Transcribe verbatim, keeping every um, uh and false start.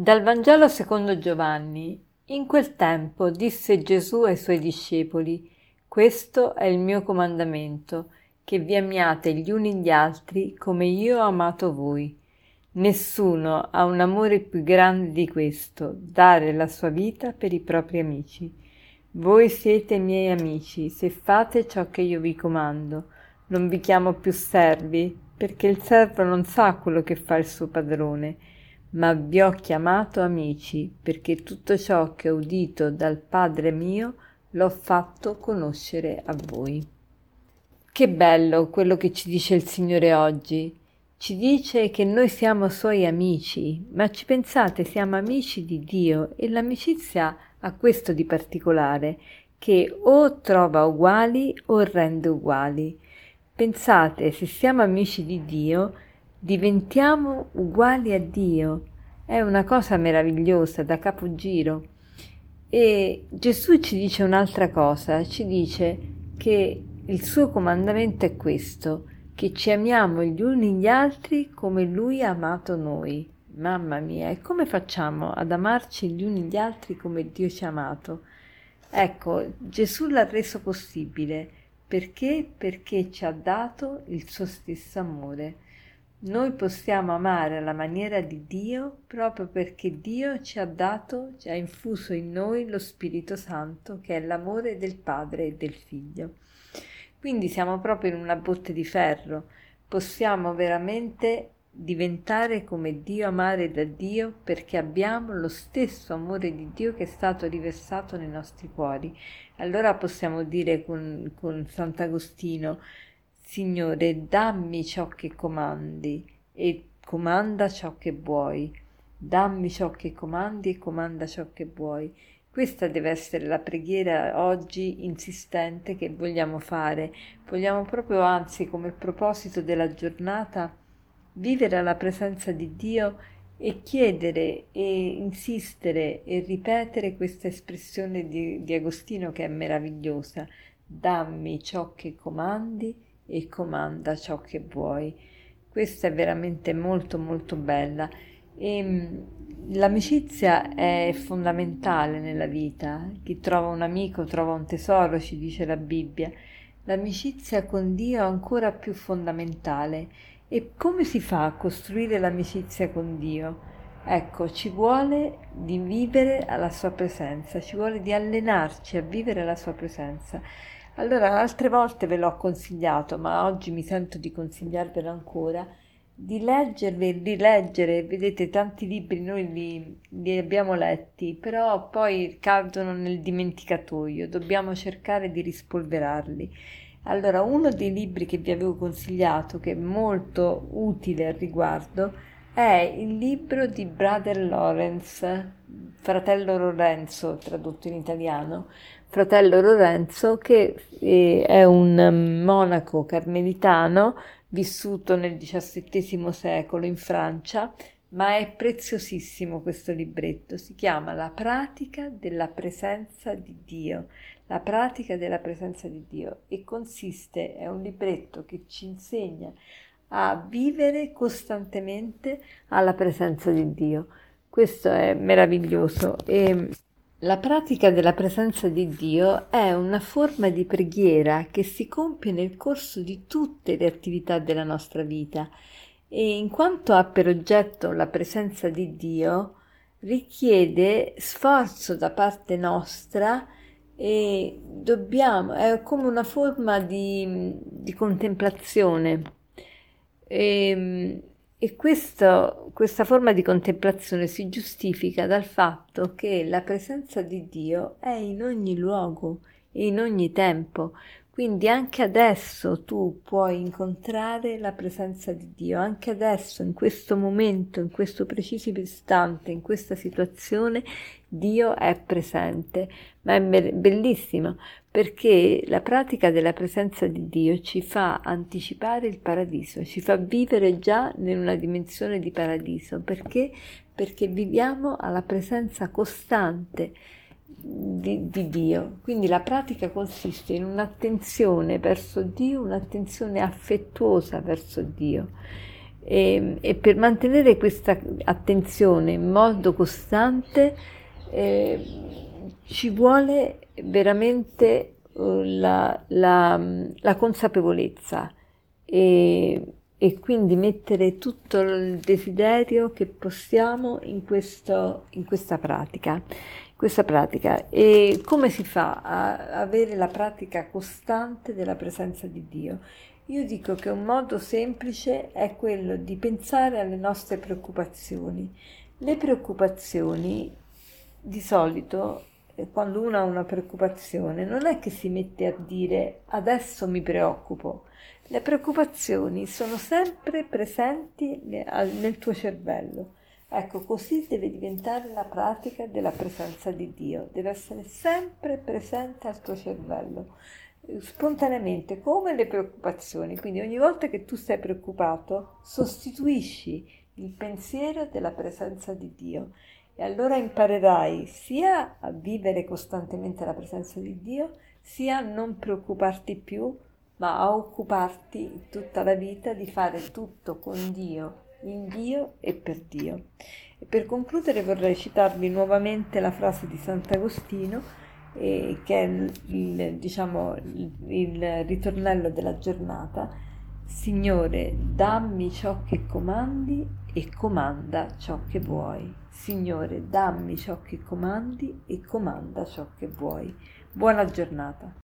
Dal Vangelo secondo Giovanni. In quel tempo disse Gesù ai suoi discepoli: questo è il mio comandamento, che vi amiate gli uni gli altri come io ho amato voi. Nessuno ha un amore più grande di questo, dare la sua vita per i propri amici. Voi siete miei amici se fate ciò che io vi comando. Non vi chiamo più servi, perché il servo non sa quello che fa il suo padrone. Ma vi ho chiamato amici, perché tutto ciò che ho udito dal Padre mio l'ho fatto conoscere a voi. Che bello quello che ci dice il Signore oggi. Ci dice che noi siamo Suoi amici, ma ci pensate, siamo amici di Dio, e l'amicizia ha questo di particolare, che o trova uguali o rende uguali. Pensate, se siamo amici di Dio, diventiamo uguali a Dio. È una cosa meravigliosa, da capogiro. E Gesù ci dice un'altra cosa, ci dice che il suo comandamento è questo, che ci amiamo gli uni gli altri come Lui ha amato noi. Mamma mia, e come facciamo ad amarci gli uni gli altri come Dio ci ha amato? Ecco, Gesù l'ha reso possibile. Perché? Perché ci ha dato il suo stesso amore. Noi possiamo amare alla maniera di Dio proprio perché Dio ci ha dato, ci ha infuso in noi lo Spirito Santo, che è l'amore del Padre e del Figlio. Quindi siamo proprio in una botte di ferro, possiamo veramente diventare come Dio, amare da Dio, perché abbiamo lo stesso amore di Dio che è stato riversato nei nostri cuori. Allora possiamo dire con, con Sant'Agostino: Signore, dammi ciò che comandi e comanda ciò che vuoi. Dammi ciò che comandi e comanda ciò che vuoi. Questa deve essere la preghiera oggi insistente che vogliamo fare. Vogliamo proprio, anzi, come proposito della giornata, vivere alla presenza di Dio e chiedere e insistere e ripetere questa espressione di, di Agostino, che è meravigliosa: dammi ciò che comandi e comanda ciò che vuoi. Questa è veramente molto molto bella, e mh, l'amicizia è fondamentale nella vita. Chi trova un amico trova un tesoro, ci dice la Bibbia. L'amicizia con Dio è ancora più fondamentale. E come si fa a costruire l'amicizia con Dio? Ecco, ci vuole di vivere alla sua presenza, ci vuole di allenarci a vivere alla sua presenza. Allora, altre volte ve l'ho consigliato, ma oggi mi sento di consigliarvelo ancora, di leggervi e rileggere. Vedete, tanti libri noi li, li abbiamo letti, però poi cadono nel dimenticatoio, dobbiamo cercare di rispolverarli. Allora, uno dei libri che vi avevo consigliato, che è molto utile al riguardo, è il libro di Brother Lorenz, Fratello Lorenzo, tradotto in italiano. Fratello Lorenzo, che è un monaco carmelitano vissuto nel diciassettesimo secolo in Francia, ma è preziosissimo questo libretto. Si chiama La pratica della presenza di Dio. La pratica della presenza di Dio. E consiste, è un libretto che ci insegna a vivere costantemente alla presenza di Dio. Questo è meraviglioso. E la pratica della presenza di Dio è una forma di preghiera che si compie nel corso di tutte le attività della nostra vita, e in quanto ha per oggetto la presenza di Dio, richiede sforzo da parte nostra. E dobbiamo, è come una forma di, di contemplazione. E, e questo, questa forma di contemplazione si giustifica dal fatto che la presenza di Dio è in ogni luogo e in ogni tempo. Quindi anche adesso tu puoi incontrare la presenza di Dio, anche adesso, in questo momento, in questo preciso istante, in questa situazione, Dio è presente. Ma è be- bellissima, perché la pratica della presenza di Dio ci fa anticipare il paradiso, ci fa vivere già in una dimensione di paradiso. Perché? Perché viviamo alla presenza costante Di, di Dio. Quindi la pratica consiste in un'attenzione verso Dio, un'attenzione affettuosa verso Dio, E, e per mantenere questa attenzione in modo costante eh, ci vuole veramente la, la, la consapevolezza e, e quindi mettere tutto il desiderio che possiamo in, questo, in questa pratica. Questa pratica. E come si fa a avere la pratica costante della presenza di Dio? Io dico che un modo semplice è quello di pensare alle nostre preoccupazioni. Le preoccupazioni, di solito, quando uno ha una preoccupazione, non è che si mette a dire adesso mi preoccupo. Le preoccupazioni sono sempre presenti nel tuo cervello. Ecco, così deve diventare la pratica della presenza di Dio. Deve essere sempre presente al tuo cervello. Spontaneamente, come le preoccupazioni. Quindi ogni volta che tu sei preoccupato, sostituisci il pensiero della presenza di Dio e allora imparerai sia a vivere costantemente la presenza di Dio, sia a non preoccuparti più, ma a occuparti tutta la vita di fare tutto con Dio, in Dio e per Dio. E per concludere vorrei citarvi nuovamente la frase di Sant'Agostino, che è il, il, diciamo, il, il ritornello della giornata: Signore, dammi ciò che comandi e comanda ciò che vuoi. Signore, dammi ciò che comandi e comanda ciò che vuoi. Buona giornata.